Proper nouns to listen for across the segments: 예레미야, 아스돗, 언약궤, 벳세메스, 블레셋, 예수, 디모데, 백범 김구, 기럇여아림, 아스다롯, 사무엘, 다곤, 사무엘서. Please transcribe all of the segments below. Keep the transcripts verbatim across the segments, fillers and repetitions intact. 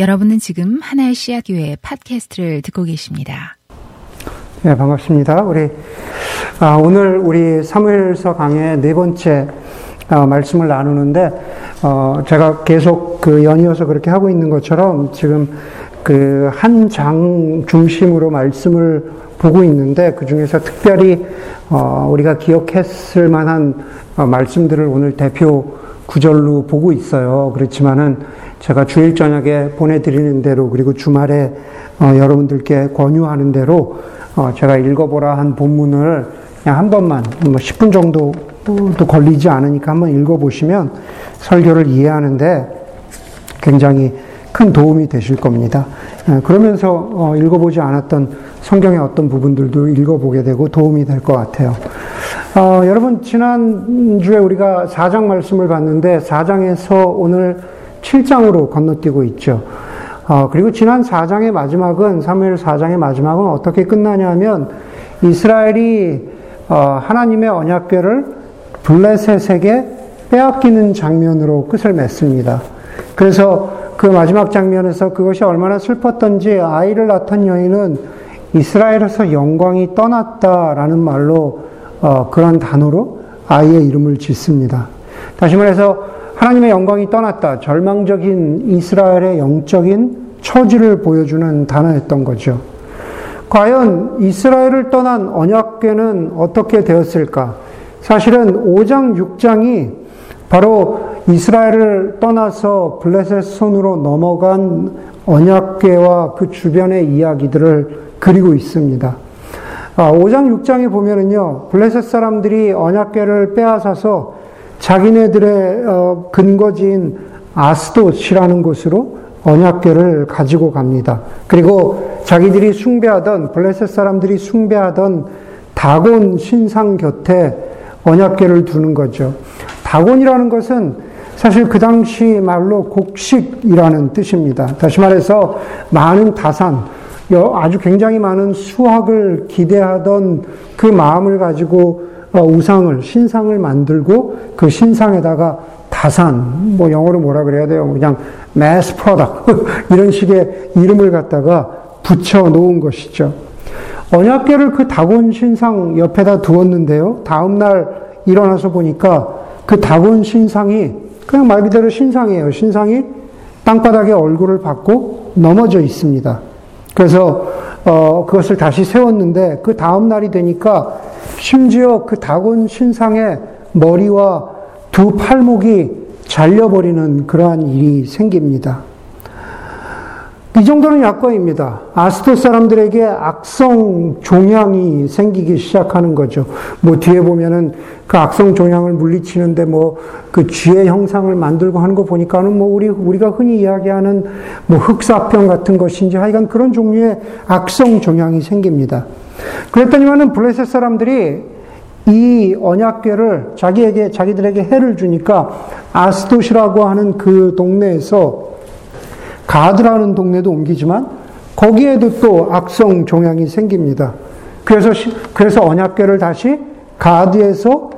여러분은 지금 하나의 씨앗교회 팟캐스트를 듣고 계십니다. 네, 반갑습니다. 우리 아, 오늘 우리 사무엘서 강의 네 번째 어, 말씀을 나누는데 어, 제가 계속 그 연이어서 그렇게 하고 있는 것처럼 지금 그 한 장 중심으로 말씀을 보고 있는데, 그 중에서 특별히 어, 우리가 기억했을 만한 어, 말씀들을 오늘 대표 구절로 보고 있어요. 그렇지만은 제가 주일 저녁에 보내드리는 대로, 그리고 주말에 어, 여러분들께 권유하는 대로 어, 제가 읽어보라 한 본문을 그냥 한 번만, 뭐 십 분 정도도 걸리지 않으니까 한번 읽어보시면 설교를 이해하는데 굉장히 큰 도움이 되실 겁니다. 그러면서 읽어보지 않았던 성경의 어떤 부분들도 읽어보게 되고 도움이 될 것 같아요. 어, 여러분, 지난주에 우리가 사 장 말씀을 봤는데 사 장에서 오늘 칠 장으로 건너뛰고 있죠. 어, 그리고 지난 사 장의 마지막은, 사무엘 사 장의 마지막은 어떻게 끝나냐면, 이스라엘이 어, 하나님의 언약궤를 블레셋에게 빼앗기는 장면으로 끝을 맺습니다. 그래서 그 마지막 장면에서 그것이 얼마나 슬펐던지, 아이를 낳던 여인은 이스라엘에서 영광이 떠났다라는 말로, 어, 그런 단어로 아이의 이름을 짓습니다. 다시 말해서 하나님의 영광이 떠났다, 절망적인 이스라엘의 영적인 처지를 보여주는 단어였던 거죠. 과연 이스라엘을 떠난 언약궤는 어떻게 되었을까? 사실은 오 장, 육 장이 바로 이스라엘을 떠나서 블레셋 손으로 넘어간 언약궤와 그 주변의 이야기들을 그리고 있습니다. 오 장, 육 장에 보면은요, 블레셋 사람들이 언약궤를 빼앗아서 자기네들의 근거지인 아스돗이라는 곳으로 언약궤를 가지고 갑니다. 그리고 자기들이 숭배하던, 블레셋 사람들이 숭배하던 다곤 신상 곁에 언약궤를 두는 거죠. 다곤이라는 것은 사실 그 당시 말로 곡식이라는 뜻입니다. 다시 말해서 많은 다산, 아주 굉장히 많은 수확을 기대하던 그 마음을 가지고 우상을, 신상을 만들고 그 신상에다가 다산, 뭐 영어로 뭐라 그래야 돼요? 그냥 mass product 이런 식의 이름을 갖다가 붙여 놓은 것이죠. 언약궤를 그 다곤 신상 옆에다 두었는데요, 다음날 일어나서 보니까 그 다곤 신상이 그냥 말 그대로 신상이에요. 신상이 땅바닥에 얼굴을 받고 넘어져 있습니다. 그래서 어, 그것을 다시 세웠는데 그 다음 날이 되니까 심지어 그 다곤 신상의 머리와 두 팔목이 잘려버리는 그러한 일이 생깁니다. 이 정도는 약과입니다. 아스돗 사람들에게 악성 종양이 생기기 시작하는 거죠. 뭐 뒤에 보면은 그 악성 종양을 물리치는데 뭐 그 쥐의 형상을 만들고 하는 거 보니까는 뭐 우리 우리가 흔히 이야기하는 뭐 흑사병 같은 것인지, 하여간 그런 종류의 악성 종양이 생깁니다. 그랬더니만은 블레셋 사람들이 이 언약궤를 자기에게 자기들에게 해를 주니까 아스돗이라고 하는 그 동네에서 가드라는 동네도 옮기지만 거기에도 또 악성 종양이 생깁니다. 그래서 그래서 언약궤를 다시 가드에서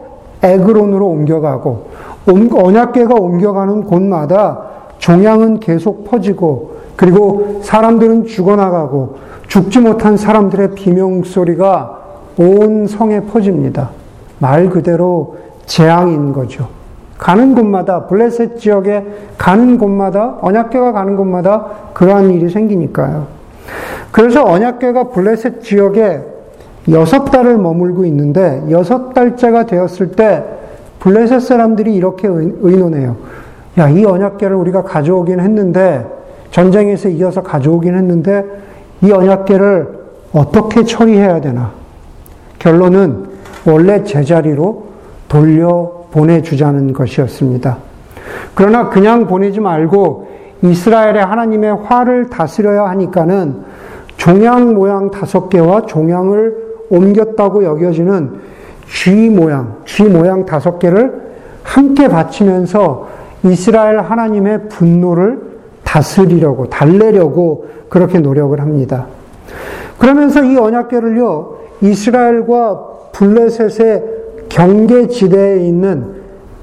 에그론으로 옮겨가고, 언약궤가 옮겨가는 곳마다 종양은 계속 퍼지고, 그리고 사람들은 죽어나가고 죽지 못한 사람들의 비명소리가 온 성에 퍼집니다. 말 그대로 재앙인 거죠. 가는 곳마다, 블레셋 지역에 가는 곳마다, 언약궤가 가는 곳마다 그러한 일이 생기니까요. 그래서 언약궤가 블레셋 지역에 여섯 달을 머물고 있는데, 여섯 달째가 되었을 때 블레셋 사람들이 이렇게 의논해요. 야, 이 언약궤를 우리가 가져오긴 했는데, 전쟁에서 이겨서 가져오긴 했는데 이 언약궤를 어떻게 처리해야 되나? 결론은 원래 제자리로 돌려 보내주자는 것이었습니다. 그러나 그냥 보내지 말고 이스라엘의 하나님의 화를 다스려야 하니까는 종양 모양 다섯 개와 종양을 옮겼다고 여겨지는 쥐 모양, 쥐 모양 다섯 개를 함께 바치면서 이스라엘 하나님의 분노를 다스리려고, 달래려고 그렇게 노력을 합니다. 그러면서 이 언약궤를요, 이스라엘과 블레셋의 경계지대에 있는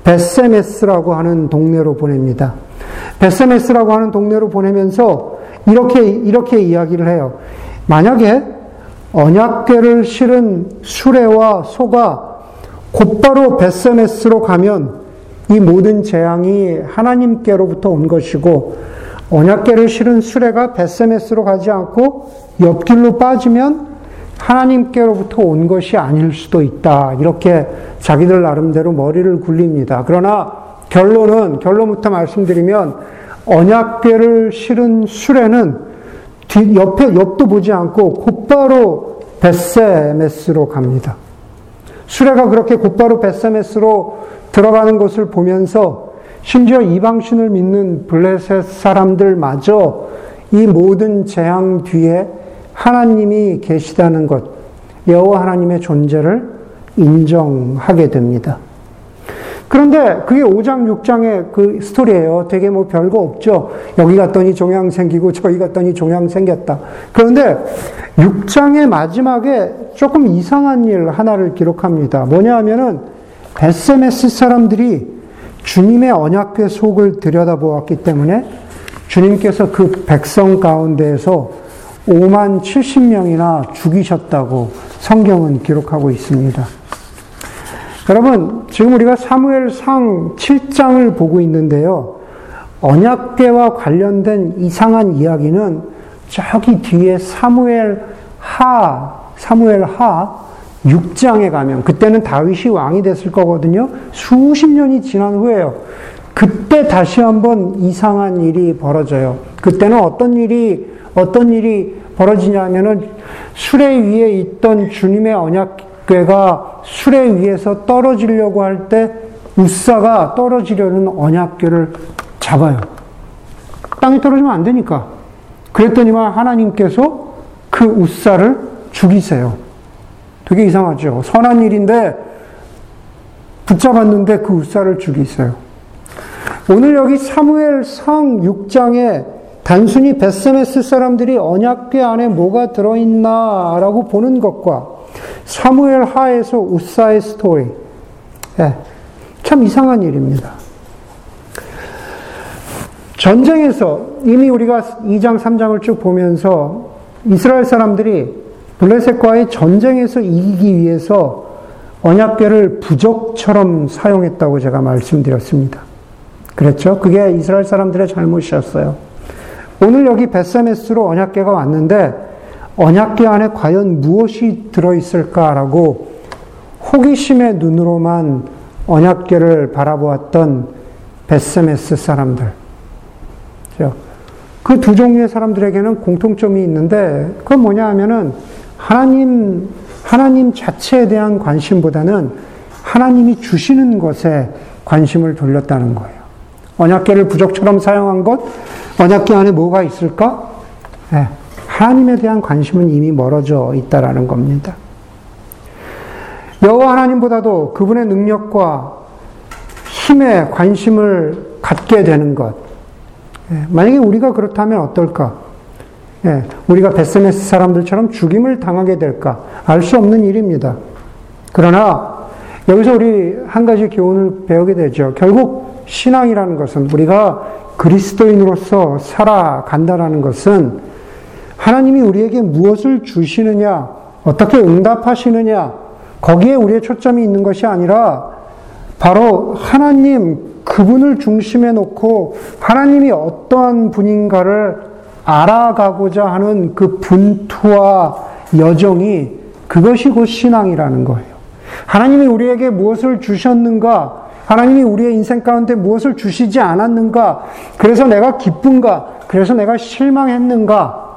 벳세메스라고 하는 동네로 보냅니다. 벳세메스라고 하는 동네로 보내면서 이렇게 이렇게 이야기를 해요. 만약에 언약궤를 실은 수레와 소가 곧바로 벳세메스로 가면 이 모든 재앙이 하나님께로부터 온 것이고, 언약궤를 실은 수레가 벳세메스로 가지 않고 옆길로 빠지면 하나님께로부터 온 것이 아닐 수도 있다. 이렇게 자기들 나름대로 머리를 굴립니다. 그러나 결론은, 결론부터 말씀드리면, 언약궤를 실은 수레는 뒤, 옆에, 옆도 보지 않고 곧바로 벳세메스로 갑니다. 수레가 그렇게 곧바로 벳세메스로 들어가는 것을 보면서 심지어 이방신을 믿는 블레셋 사람들마저 이 모든 재앙 뒤에 하나님이 계시다는 것, 여호와 하나님의 존재를 인정하게 됩니다. 그런데 그게 오 장, 육 장의 그 스토리예요. 되게 뭐 별거 없죠. 여기 갔더니 종양 생기고 저기 갔더니 종양 생겼다. 그런데 육 장의 마지막에 조금 이상한 일 하나를 기록합니다. 뭐냐 하면은 벳세메스 사람들이 주님의 언약궤 속을 들여다보았기 때문에 주님께서 그 백성 가운데에서 오만 칠십 명이나 죽이셨다고 성경은 기록하고 있습니다. 여러분, 지금 우리가 사무엘상 칠 장을 보고 있는데요. 언약궤와 관련된 이상한 이야기는 저기 뒤에 사무엘 하, 사무엘 하 육 장에 가면, 그때는 다윗이 왕이 됐을 거거든요. 수십 년이 지난 후에요. 그때 다시 한번 이상한 일이 벌어져요. 그때는 어떤 일이, 어떤 일이 벌어지냐면은 수레 위에 있던 주님의 언약 궤가 수레 위에서 떨어지려고 할 때 우사가 떨어지려는 언약궤를 잡아요. 땅이 떨어지면 안 되니까. 그랬더니만 하나님께서 그 우사를 죽이세요. 되게 이상하죠. 선한 일인데 붙잡았는데 그 우사를 죽이세요. 오늘 여기 사무엘상 육 장에 단순히 벳세메스 사람들이 언약궤 안에 뭐가 들어있나라고 보는 것과 사무엘 하에서 우사의 스토리, 네, 참 이상한 일입니다. 전쟁에서 이미 우리가 이 장, 삼 장을 쭉 보면서 이스라엘 사람들이 블레셋과의 전쟁에서 이기기 위해서 언약궤를 부적처럼 사용했다고 제가 말씀드렸습니다. 그렇죠? 그게 이스라엘 사람들의 잘못이었어요. 오늘 여기 벳세메스로 언약궤가 왔는데 언약궤 안에 과연 무엇이 들어있을까라고 호기심의 눈으로만 언약궤를 바라보았던 벳세메스 사람들. 그 두 종류의 사람들에게는 공통점이 있는데, 그건 뭐냐 하면은 하나님, 하나님 자체에 대한 관심보다는 하나님이 주시는 것에 관심을 돌렸다는 거예요. 언약궤를 부적처럼 사용한 것, 언약궤 안에 뭐가 있을까? 네. 하나님에 대한 관심은 이미 멀어져 있다라는 겁니다. 여호와 하나님보다도 그분의 능력과 힘에 관심을 갖게 되는 것. 만약에 우리가 그렇다면 어떨까? 우리가 벳세메스 사람들처럼 죽임을 당하게 될까? 알 수 없는 일입니다. 그러나 여기서 우리 한 가지 교훈을 배우게 되죠. 결국 신앙이라는 것은, 우리가 그리스도인으로서 살아간다라는 것은 하나님이 우리에게 무엇을 주시느냐, 어떻게 응답하시느냐, 거기에 우리의 초점이 있는 것이 아니라 바로 하나님, 그분을 중심에 놓고 하나님이 어떠한 분인가를 알아가고자 하는 그 분투와 여정이, 그것이 곧 신앙이라는 거예요. 하나님이 우리에게 무엇을 주셨는가, 하나님이 우리의 인생 가운데 무엇을 주시지 않았는가, 그래서 내가 기쁜가, 그래서 내가 실망했는가.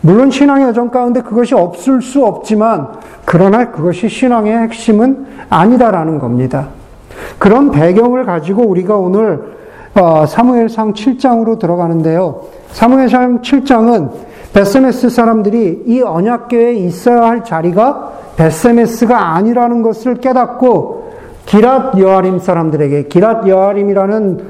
물론 신앙의 여정 가운데 그것이 없을 수 없지만, 그러나 그것이 신앙의 핵심은 아니다라는 겁니다. 그런 배경을 가지고 우리가 오늘 사무엘상 칠 장으로 들어가는데요. 사무엘상 칠 장은 벳세메스 사람들이 이 언약궤에 있어야 할 자리가 벳세메스가 아니라는 것을 깨닫고 기럇여아림 사람들에게, 기럇여아림이라는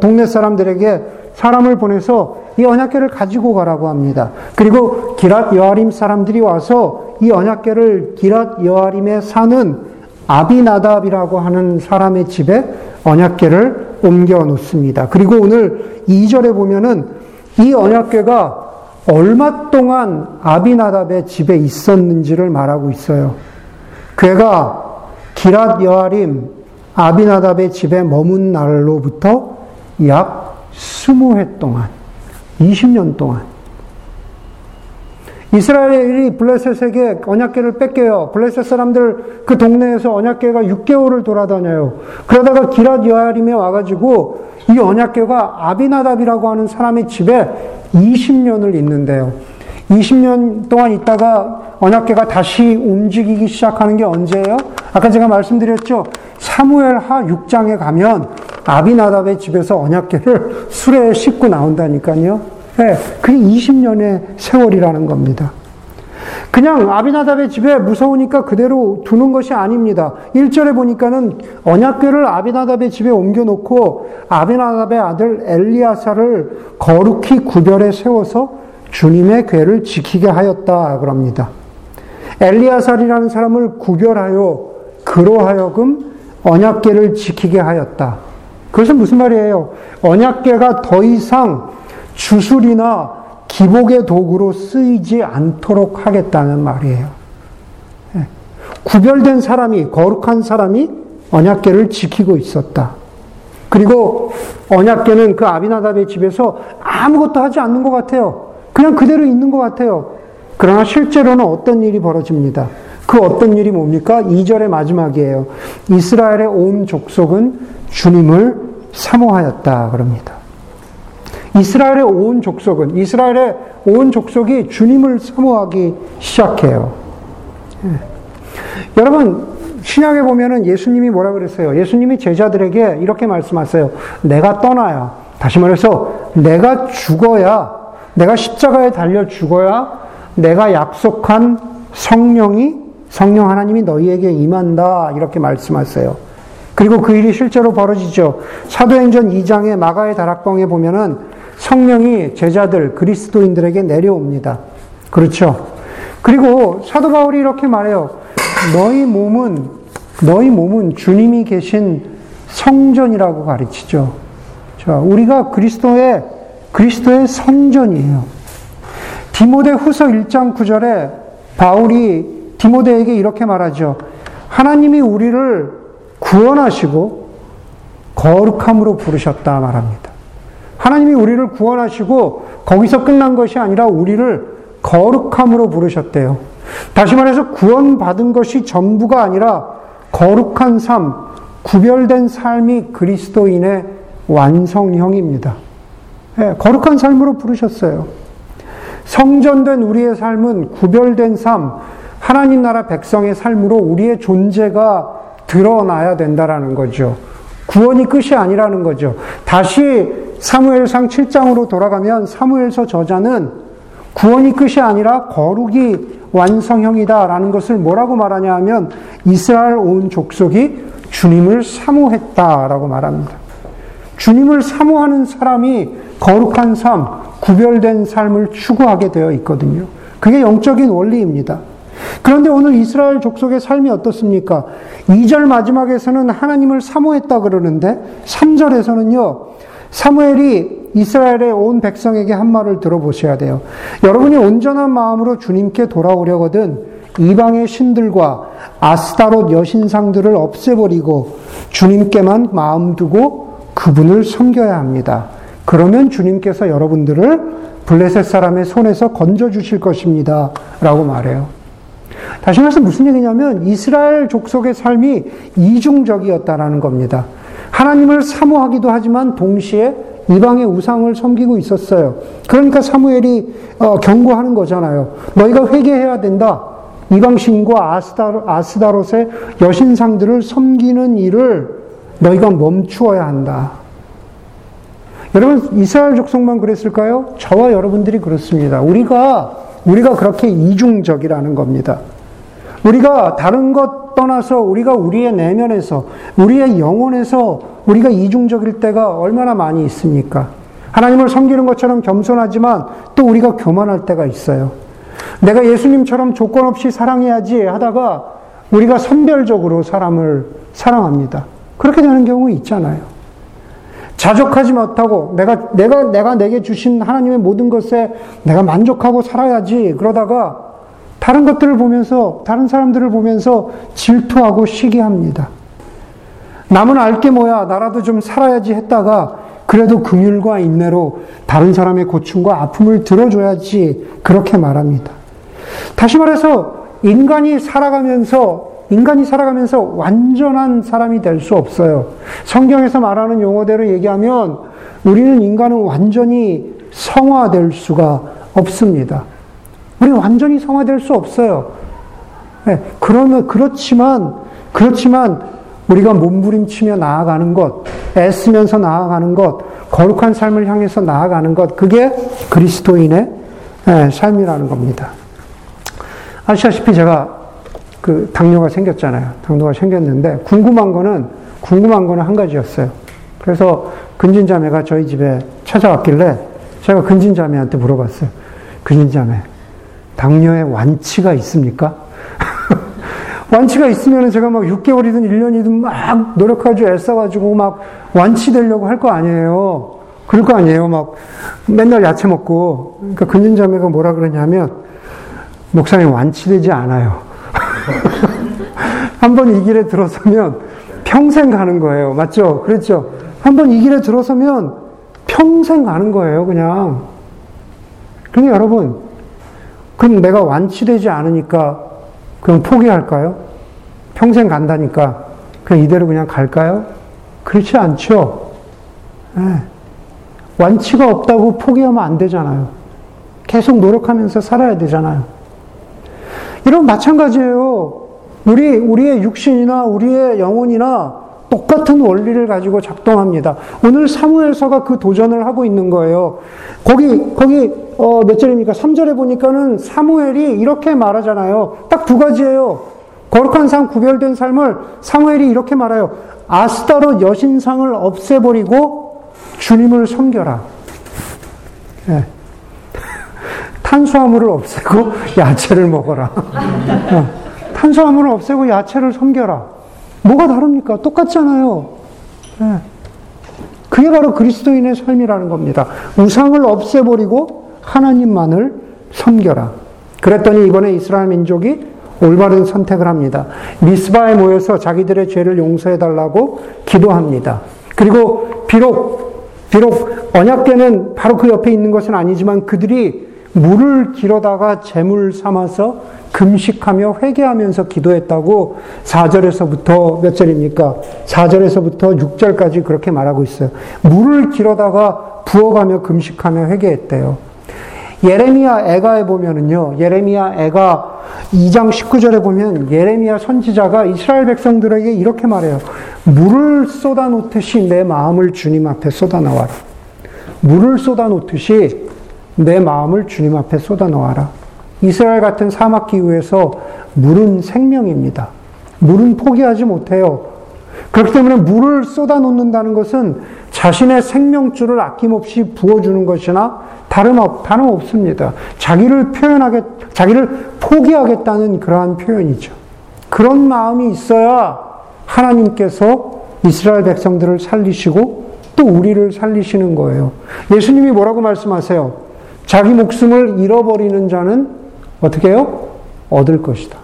동네 사람들에게 사람을 보내서 이 언약궤를 가지고 가라고 합니다. 그리고 기럇여아림 사람들이 와서 이 언약궤를 기럇여아림에 사는 아비나답이라고 하는 사람의 집에 언약궤를 옮겨 놓습니다. 그리고 오늘 이 절에 보면은 이 언약궤가 얼마 동안 아비나답의 집에 있었는지를 말하고 있어요. 궤가 기럇여아림 아비나답의 집에 머문 날로부터 약 이십 해 동안, 이십 년 동안 이스라엘이 블레셋에게 언약궤를 뺏겨요. 블레셋 사람들 그 동네에서 언약궤가 육 개월을 돌아다녀요. 그러다가 기럇여아림에 와가지고 이 언약궤가 아비나답이라고 하는 사람의 집에 이십 년을 있는데요. 이십 년 동안 있다가 언약궤가 다시 움직이기 시작하는 게 언제예요? 아까 제가 말씀드렸죠. 사무엘하 육 장에 가면 아비나답의 집에서 언약궤를 수레에 싣고 나온다니까요. 네, 그게 이십 년의 세월이라는 겁니다. 그냥 아비나답의 집에 무서우니까 그대로 두는 것이 아닙니다. 일 절에 보니까는 언약궤를 아비나답의 집에 옮겨놓고 아비나답의 아들 엘리아사를 거룩히 구별해 세워서 주님의 궤를 지키게 하였다 그럽니다. 엘리아살이라는 사람을 구별하여 그로하여금 언약궤를 지키게 하였다. 그것은 무슨 말이에요? 언약궤가 더 이상 주술이나 기복의 도구로 쓰이지 않도록 하겠다는 말이에요. 구별된 사람이, 거룩한 사람이 언약궤를 지키고 있었다. 그리고 언약궤는 그 아비나답의 집에서 아무것도 하지 않는 것 같아요. 그냥 그대로 있는 것 같아요. 그러나 실제로는 어떤 일이 벌어집니다. 그 어떤 일이 뭡니까? 이 절의 마지막이에요. 이스라엘의 온 족속은 주님을 사모하였다 그럽니다. 이스라엘의 온 족속은, 이스라엘의 온 족속이 주님을 사모하기 시작해요. 예. 여러분, 신약에 보면은 예수님이 뭐라 그랬어요? 예수님이 제자들에게 이렇게 말씀하세요. 내가 떠나야, 다시 말해서 내가 죽어야, 내가 십자가에 달려 죽어야 내가 약속한 성령이, 성령 하나님이 너희에게 임한다. 이렇게 말씀하세요. 그리고 그 일이 실제로 벌어지죠. 사도행전 이 장의 마가의 다락방에 보면은 성령이 제자들, 그리스도인들에게 내려옵니다. 그렇죠. 그리고 사도 바울이 이렇게 말해요. 너희 몸은, 너희 몸은 주님이 계신 성전이라고 가르치죠. 자, 우리가 그리스도의, 그리스도의 성전이에요. 디모데 후서 일 장 구 절에 바울이 디모데에게 이렇게 말하죠. 하나님이 우리를 구원하시고 거룩함으로 부르셨다 말합니다. 하나님이 우리를 구원하시고 거기서 끝난 것이 아니라 우리를 거룩함으로 부르셨대요. 다시 말해서 구원받은 것이 전부가 아니라 거룩한 삶, 구별된 삶이 그리스도인의 완성형입니다. 네, 거룩한 삶으로 부르셨어요. 성전된 우리의 삶은 구별된 삶, 하나님 나라 백성의 삶으로 우리의 존재가 드러나야 된다라는 거죠. 구원이 끝이 아니라는 거죠. 다시 사무엘상 칠 장으로 돌아가면 사무엘서 저자는 구원이 끝이 아니라 거룩이 완성형이다라는 것을 뭐라고 말하냐 하면 이스라엘 온 족속이 주님을 사모했다라고 말합니다. 주님을 사모하는 사람이 거룩한 삶, 구별된 삶을 추구하게 되어 있거든요. 그게 영적인 원리입니다. 그런데 오늘 이스라엘 족속의 삶이 어떻습니까? 이 절 마지막에서는 하나님을 사모했다 그러는데 삼 절에서는요. 사무엘이 이스라엘의 온 백성에게 한 말을 들어보셔야 돼요. 여러분이 온전한 마음으로 주님께 돌아오려거든 이방의 신들과 아스다롯 여신상들을 없애버리고 주님께만 마음 두고 그분을 섬겨야 합니다. 그러면 주님께서 여러분들을 블레셋 사람의 손에서 건져주실 것입니다. 라고 말해요. 다시 말해서 무슨 얘기냐면 이스라엘 족속의 삶이 이중적이었다라는 겁니다. 하나님을 사모하기도 하지만 동시에 이방의 우상을 섬기고 있었어요. 그러니까 사무엘이 경고하는 거잖아요. 너희가 회개해야 된다. 이방신과 아스다롯의 여신상들을 섬기는 일을 너희가 멈추어야 한다. 여러분, 이스라엘 족속만 그랬을까요? 저와 여러분들이 그렇습니다. 우리가 우리가 그렇게 이중적이라는 겁니다. 우리가 다른 것 떠나서 우리가 우리의 내면에서, 우리의 영혼에서 우리가 이중적일 때가 얼마나 많이 있습니까? 하나님을 섬기는 것처럼 겸손하지만 또 우리가 교만할 때가 있어요. 내가 예수님처럼 조건 없이 사랑해야지 하다가 우리가 선별적으로 사람을 사랑합니다. 그렇게 되는 경우 있잖아요. 자족하지 못하고 내가 내가 내가 내게 주신 하나님의 모든 것에 내가 만족하고 살아야지. 그러다가 다른 것들을 보면서, 다른 사람들을 보면서 질투하고 시기합니다. 남은 알게 뭐야, 나라도 좀 살아야지 했다가 그래도 긍휼과 인내로 다른 사람의 고충과 아픔을 들어줘야지, 그렇게 말합니다. 다시 말해서 인간이 살아가면서 인간이 살아가면서 완전한 사람이 될 수 없어요. 성경에서 말하는 용어대로 얘기하면 우리는 인간은 완전히 성화될 수가 없습니다. 우리 완전히 성화될 수 없어요. 네, 그러면 그렇지만 그렇지만 우리가 몸부림치며 나아가는 것, 애쓰면서 나아가는 것, 거룩한 삶을 향해서 나아가는 것, 그게 그리스도인의 네, 삶이라는 겁니다. 아시다시피 제가 그 당뇨가 생겼잖아요. 당뇨가 생겼는데 궁금한 거는 궁금한 거는 한 가지였어요. 그래서 근진자매가 저희 집에 찾아왔길래 제가 근진자매한테 물어봤어요. 근진자매, 당뇨의 완치가 있습니까? 완치가 있으면 제가 막 육 개월이든 일 년이든 막 노력해가지고 애써가지고 막 완치되려고 할 거 아니에요. 그럴 거 아니에요. 막 맨날 야채 먹고. 그러니까 근진자매가 뭐라 그러냐면, 목사님 완치되지 않아요. 한번 이 길에 들어서면 평생 가는 거예요. 맞죠? 그렇죠? 한번 이 길에 들어서면 평생 가는 거예요, 그냥. 그러니 여러분, 그럼 내가 완치되지 않으니까 그럼 포기할까요? 평생 간다니까 그냥 이대로 그냥 갈까요? 그렇지 않죠. 네. 완치가 없다고 포기하면 안 되잖아요. 계속 노력하면서 살아야 되잖아요. 이런 마찬가지예요. 우리, 우리의 육신이나 우리의 영혼이나 똑같은 원리를 가지고 작동합니다. 오늘 사무엘서가 그 도전을 하고 있는 거예요. 거기, 거기, 어, 몇 절입니까? 삼 절에 보니까는 사무엘이 이렇게 말하잖아요. 딱 두 가지예요. 거룩한 삶, 구별된 삶을 사무엘이 이렇게 말해요. 아스다롯 여신상을 없애버리고 주님을 섬겨라. 네. 탄수화물을 없애고 야채를 먹어라. 어. 탄수화물을 없애고 야채를 섬겨라. 뭐가 다릅니까? 똑같잖아요. 네. 그게 바로 그리스도인의 삶이라는 겁니다. 우상을 없애버리고 하나님만을 섬겨라. 그랬더니 이번에 이스라엘 민족이 올바른 선택을 합니다. 미스바에 모여서 자기들의 죄를 용서해달라고 기도합니다. 그리고 비록, 비록 언약궤는 바로 그 옆에 있는 것은 아니지만 그들이 물을 길어다가 재물 삼아서 금식하며 회개하면서 기도했다고 사 절에서부터 몇 절입니까? 사 절에서부터 육 절까지 그렇게 말하고 있어요. 물을 길어다가 부어가며 금식하며 회개했대요. 예레미야 애가에 보면은요, 예레미야 애가 이 장 십구 절에 보면 예레미야 선지자가 이스라엘 백성들에게 이렇게 말해요. 물을 쏟아놓듯이 내 마음을 주님 앞에 쏟아놓아라. 물을 쏟아놓듯이 내 마음을 주님 앞에 쏟아놓아라. 이스라엘 같은 사막 기후에서 물은 생명입니다. 물은 포기하지 못해요. 그렇기 때문에 물을 쏟아놓는다는 것은 자신의 생명줄을 아낌없이 부어주는 것이나 다름없, 다름없습니다. 자기를 표현하겠, 자기를 포기하겠다는 그러한 표현이죠. 그런 마음이 있어야 하나님께서 이스라엘 백성들을 살리시고 또 우리를 살리시는 거예요. 예수님이 뭐라고 말씀하세요? 자기 목숨을 잃어버리는 자는 어떻게 해요? 얻을 것이다.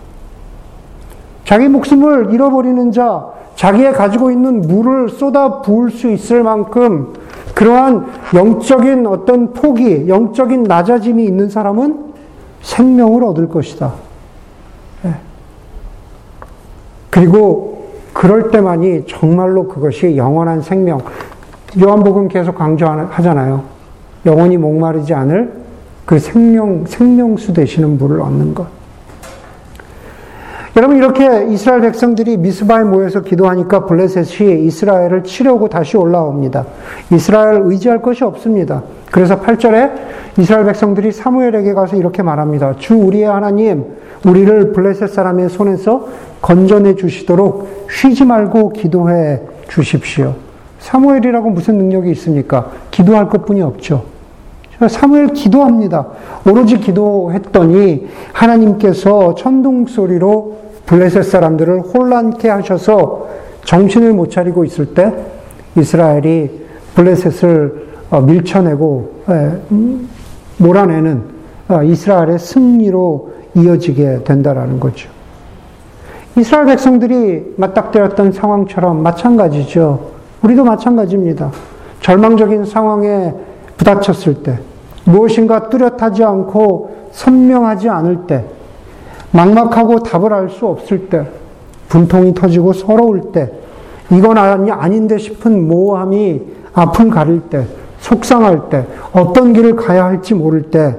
자기 목숨을 잃어버리는 자, 자기의 가지고 있는 물을 쏟아 부을 수 있을 만큼 그러한 영적인 어떤 포기, 영적인 낮아짐이 있는 사람은 생명을 얻을 것이다. 그리고 그럴 때만이 정말로 그것이 영원한 생명. 요한복음 계속 강조하잖아요. 영원히 목마르지 않을 그 생명, 생명수 되시는 물을 얻는 것. 여러분, 이렇게 이스라엘 백성들이 미스바에 모여서 기도하니까 블레셋이 이스라엘을 치려고 다시 올라옵니다. 이스라엘 의지할 것이 없습니다. 그래서 팔 절에 이스라엘 백성들이 사무엘에게 가서 이렇게 말합니다. 주 우리의 하나님, 우리를 블레셋 사람의 손에서 건져내 주시도록 쉬지 말고 기도해 주십시오. 사무엘이라고 무슨 능력이 있습니까? 기도할 것뿐이 없죠. 사무엘 기도합니다. 오로지 기도했더니 하나님께서 천둥 소리로 블레셋 사람들을 혼란케 하셔서 정신을 못 차리고 있을 때 이스라엘이 블레셋을 밀쳐내고 몰아내는 이스라엘의 승리로 이어지게 된다라는 거죠. 이스라엘 백성들이 맞닥뜨렸던 상황처럼 마찬가지죠. 우리도 마찬가지입니다. 절망적인 상황에 부닥쳤을 때, 무엇인가 뚜렷하지 않고 선명하지 않을 때, 막막하고 답을 알 수 없을 때, 분통이 터지고 서러울 때, 이건 아닌데 싶은 모호함이 아픔 가릴 때, 속상할 때, 어떤 길을 가야 할지 모를 때,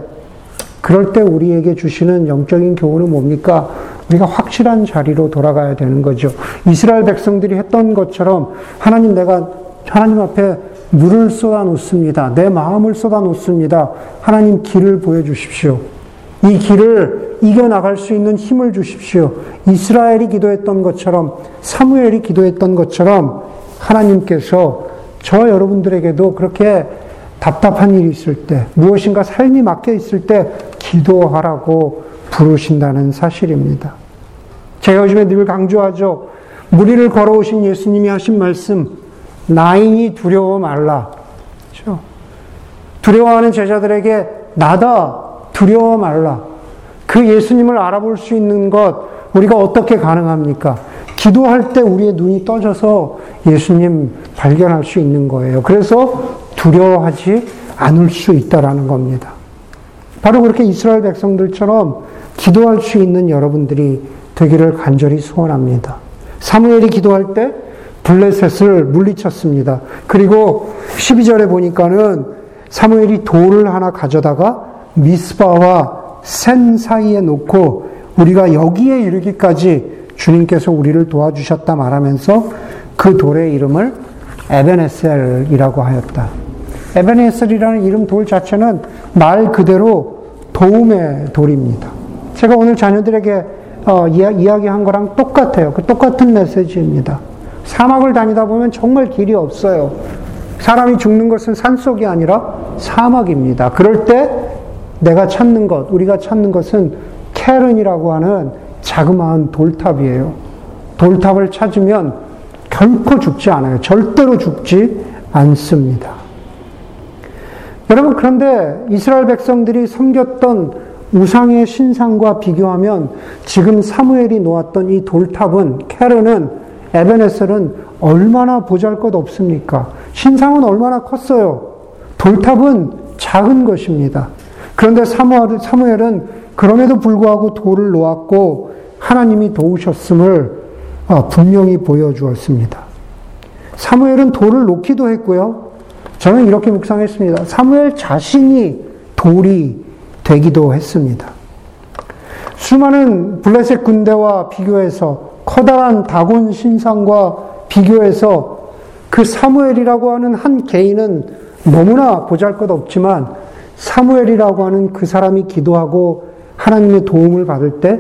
그럴 때 우리에게 주시는 영적인 교훈은 뭡니까? 우리가 확실한 자리로 돌아가야 되는 거죠. 이스라엘 백성들이 했던 것처럼, 하나님 내가 하나님 앞에 물을 쏟아 놓습니다. 내 마음을 쏟아 놓습니다. 하나님 길을 보여주십시오. 이 길을 이겨나갈 수 있는 힘을 주십시오. 이스라엘이 기도했던 것처럼, 사무엘이 기도했던 것처럼, 하나님께서 저 여러분들에게도 그렇게 답답한 일이 있을 때, 무엇인가 삶이 막혀 있을 때 기도하라고 부르신다는 사실입니다. 제가 요즘에 늘 강조하죠. 무리를 걸어오신 예수님이 하신 말씀, 나인이 두려워 말라. 그렇죠? 두려워하는 제자들에게 나다 두려워 말라. 그 예수님을 알아볼 수 있는 것 우리가 어떻게 가능합니까? 기도할 때 우리의 눈이 떠져서 예수님 발견할 수 있는 거예요. 그래서 두려워하지 않을 수 있다라는 겁니다. 바로 그렇게 이스라엘 백성들처럼 기도할 수 있는 여러분들이 되기를 간절히 소원합니다. 사무엘이 기도할 때 블레셋을 물리쳤습니다. 그리고 십이 절에 보니까는 사무엘이 돌을 하나 가져다가 미스바와 센 사이에 놓고 우리가 여기에 이르기까지 주님께서 우리를 도와주셨다 말하면서 그 돌의 이름을 에벤에셀이라고 하였다. 에벤에셀이라는 이름 돌 자체는 말 그대로 도움의 돌입니다. 제가 오늘 자녀들에게 어, 이야, 이야기한 거랑 똑같아요. 그 똑같은 메시지입니다. 사막을 다니다 보면 정말 길이 없어요. 사람이 죽는 것은 산속이 아니라 사막입니다. 그럴 때 내가 찾는 것, 우리가 찾는 것은 캐른이라고 하는 자그마한 돌탑이에요. 돌탑을 찾으면 결코 죽지 않아요. 절대로 죽지 않습니다. 여러분, 그런데 이스라엘 백성들이 섬겼던 우상의 신상과 비교하면 지금 사무엘이 놓았던 이 돌탑은, 캐른은, 에벤에셀은 얼마나 보잘것없습니까? 신상은 얼마나 컸어요. 돌탑은 작은 것입니다. 그런데 사무엘은 그럼에도 불구하고 돌을 놓았고 하나님이 도우셨음을 분명히 보여주었습니다. 사무엘은 돌을 놓기도 했고요. 저는 이렇게 묵상했습니다. 사무엘 자신이 돌이 되기도 했습니다. 수많은 블레셋 군대와 비교해서, 커다란 다곤 신상과 비교해서 그 사무엘이라고 하는 한 개인은 너무나 보잘것없지만, 사무엘이라고 하는 그 사람이 기도하고 하나님의 도움을 받을 때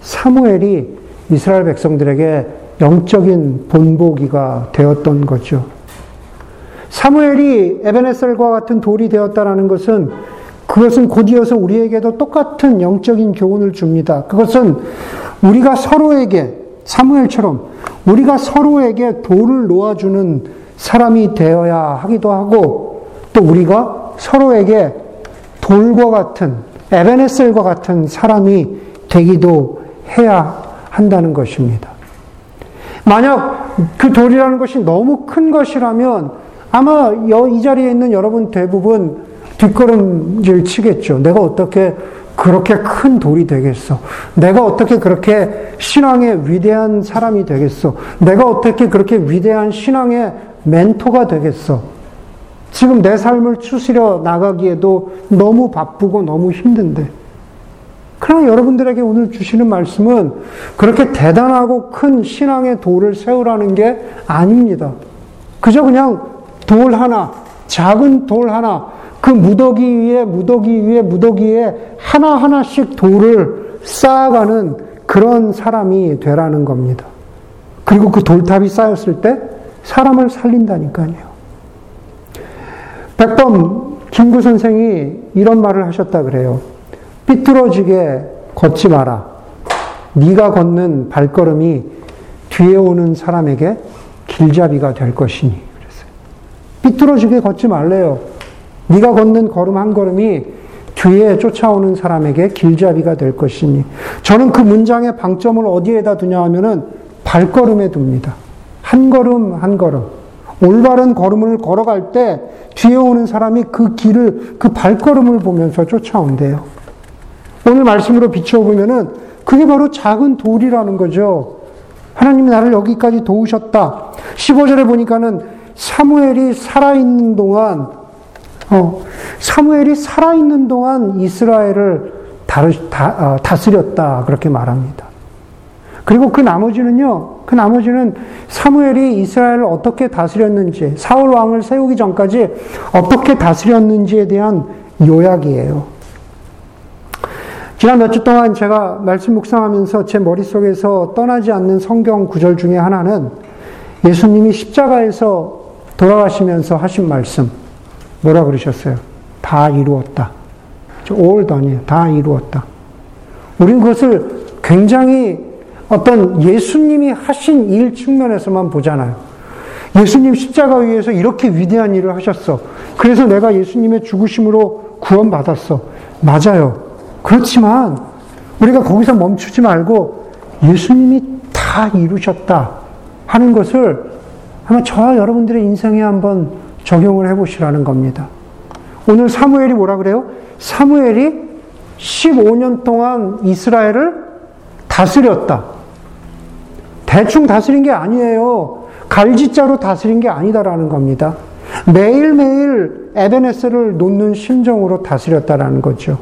사무엘이 이스라엘 백성들에게 영적인 본보기가 되었던 거죠. 사무엘이 에벤에셀과 같은 돌이 되었다는 것은, 그것은 곧이어서 우리에게도 똑같은 영적인 교훈을 줍니다. 그것은 우리가 서로에게, 사무엘처럼 우리가 서로에게 돌을 놓아주는 사람이 되어야 하기도 하고, 또 우리가 서로에게 돌과 같은, 에벤에셀과 같은 사람이 되기도 해야 한다는 것입니다. 만약 그 돌이라는 것이 너무 큰 것이라면 아마 이 자리에 있는 여러분 대부분 뒷걸음질 치겠죠. 내가 어떻게 그렇게 큰 돌이 되겠어? 내가 어떻게 그렇게 신앙의 위대한 사람이 되겠어? 내가 어떻게 그렇게 위대한 신앙의 멘토가 되겠어? 지금 내 삶을 추스려 나가기에도 너무 바쁘고 너무 힘든데. 그러나 여러분들에게 오늘 주시는 말씀은 그렇게 대단하고 큰 신앙의 돌을 세우라는 게 아닙니다. 그저 그냥 돌 하나, 작은 돌 하나, 그 무더기 위에 무더기 위에 무더기에 하나하나씩 돌을 쌓아가는 그런 사람이 되라는 겁니다. 그리고 그 돌탑이 쌓였을 때 사람을 살린다니까요. 백범 김구 선생이 이런 말을 하셨다 그래요. 삐뚤어지게 걷지 마라. 네가 걷는 발걸음이 뒤에 오는 사람에게 길잡이가 될 것이니. 비뚤어지게 걷지 말래요. 네가 걷는 걸음 한 걸음이 뒤에 쫓아오는 사람에게 길잡이가 될 것이니. 저는 그 문장의 방점을 어디에다 두냐 하면은 발걸음에 둡니다. 한 걸음 한 걸음. 올바른 걸음을 걸어갈 때 뒤에 오는 사람이 그 길을, 그 발걸음을 보면서 쫓아온대요. 오늘 말씀으로 비춰보면은 그게 바로 작은 돌이라는 거죠. 하나님이 나를 여기까지 도우셨다. 십오 절에 보니까는 사무엘이 살아있는 동안, 어, 사무엘이 살아있는 동안 이스라엘을 다르, 다, 아, 다스렸다. 그렇게 말합니다. 그리고 그 나머지는요, 그 나머지는 사무엘이 이스라엘을 어떻게 다스렸는지, 사울 왕을 세우기 전까지 어떻게 다스렸는지에 대한 요약이에요. 지난 몇 주 동안 제가 말씀 묵상하면서 제 머릿속에서 떠나지 않는 성경 구절 중에 하나는 예수님이 십자가에서 돌아가시면서 하신 말씀. 뭐라 그러셨어요? 다 이루었다. All done이에요. 다 이루었다. 우린 그것을 굉장히 어떤 예수님이 하신 일 측면에서만 보잖아요. 예수님 십자가 위에서 이렇게 위대한 일을 하셨어. 그래서 내가 예수님의 죽으심으로 구원받았어. 맞아요. 그렇지만 우리가 거기서 멈추지 말고 예수님이 다 이루셨다 하는 것을 아마 저와 여러분들의 인생에 한번 적용을 해보시라는 겁니다. 오늘 사무엘이 뭐라 그래요? 사무엘이 십오 년 동안 이스라엘을 다스렸다. 대충 다스린 게 아니에요. 갈지자로 다스린 게 아니다라는 겁니다. 매일매일 에베네스를 놓는 심정으로 다스렸다라는 거죠.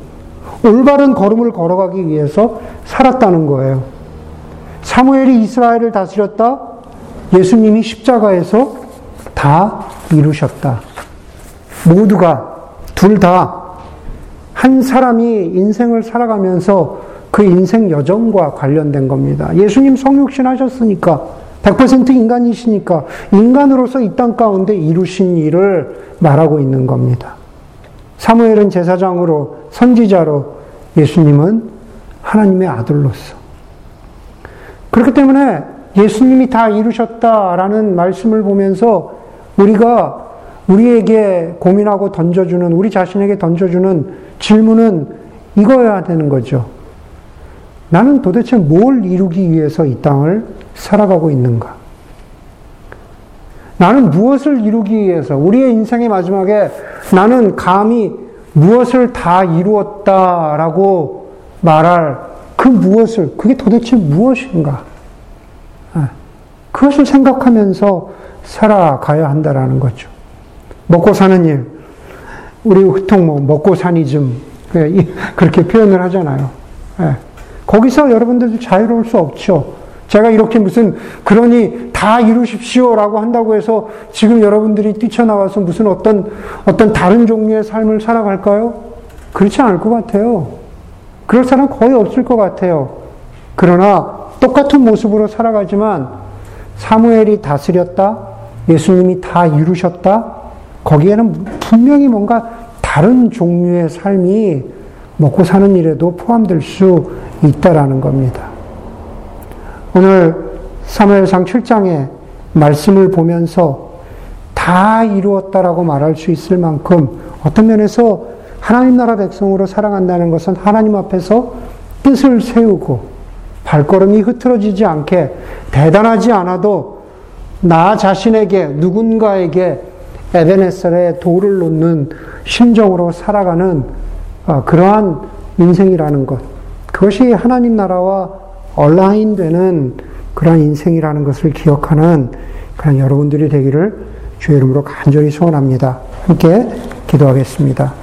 올바른 걸음을 걸어가기 위해서 살았다는 거예요. 사무엘이 이스라엘을 다스렸다. 예수님이 십자가에서 다 이루셨다. 모두가, 둘 다, 한 사람이 인생을 살아가면서 그 인생 여정과 관련된 겁니다. 예수님 성육신 하셨으니까, 백 퍼센트 인간이시니까, 인간으로서 이 땅 가운데 이루신 일을 말하고 있는 겁니다. 사무엘은 제사장으로, 선지자로, 예수님은 하나님의 아들로서. 그렇기 때문에 예수님이 다 이루셨다라는 말씀을 보면서 우리가 우리에게 고민하고 던져주는, 우리 자신에게 던져주는 질문은 이거여야 되는 거죠. 나는 도대체 뭘 이루기 위해서 이 땅을 살아가고 있는가? 나는 무엇을 이루기 위해서, 우리의 인생의 마지막에 나는 감히 무엇을 다 이루었다라고 말할 그 무엇을, 그게 도대체 무엇인가? 그것을 생각하면서 살아가야 한다라는 거죠. 먹고 사는 일, 우리 보통 뭐 먹고 사니즘 그렇게 표현을 하잖아요. 거기서 여러분들도 자유로울 수 없죠. 제가 이렇게 무슨 그러니 다 이루십시오라고 한다고 해서 지금 여러분들이 뛰쳐나와서 무슨 어떤 어떤 다른 종류의 삶을 살아갈까요? 그렇지 않을 것 같아요. 그럴 사람 거의 없을 것 같아요. 그러나 똑같은 모습으로 살아가지만 사무엘이 다스렸다, 예수님이 다 이루셨다, 거기에는 분명히 뭔가 다른 종류의 삶이 먹고 사는 일에도 포함될 수 있다라는 겁니다. 오늘 사무엘상 칠 장의 말씀을 보면서 다 이루었다라고 말할 수 있을 만큼 어떤 면에서 하나님 나라 백성으로 살아간다는 것은 하나님 앞에서 뜻을 세우고 발걸음이 흐트러지지 않게, 대단하지 않아도 나 자신에게, 누군가에게 에베네셀에 돌을 놓는 심정으로 살아가는 그러한 인생이라는 것, 그것이 하나님 나라와 얼라인되는 그런 인생이라는 것을 기억하는 그런 여러분들이 되기를 주의 이름으로 간절히 소원합니다. 함께 기도하겠습니다.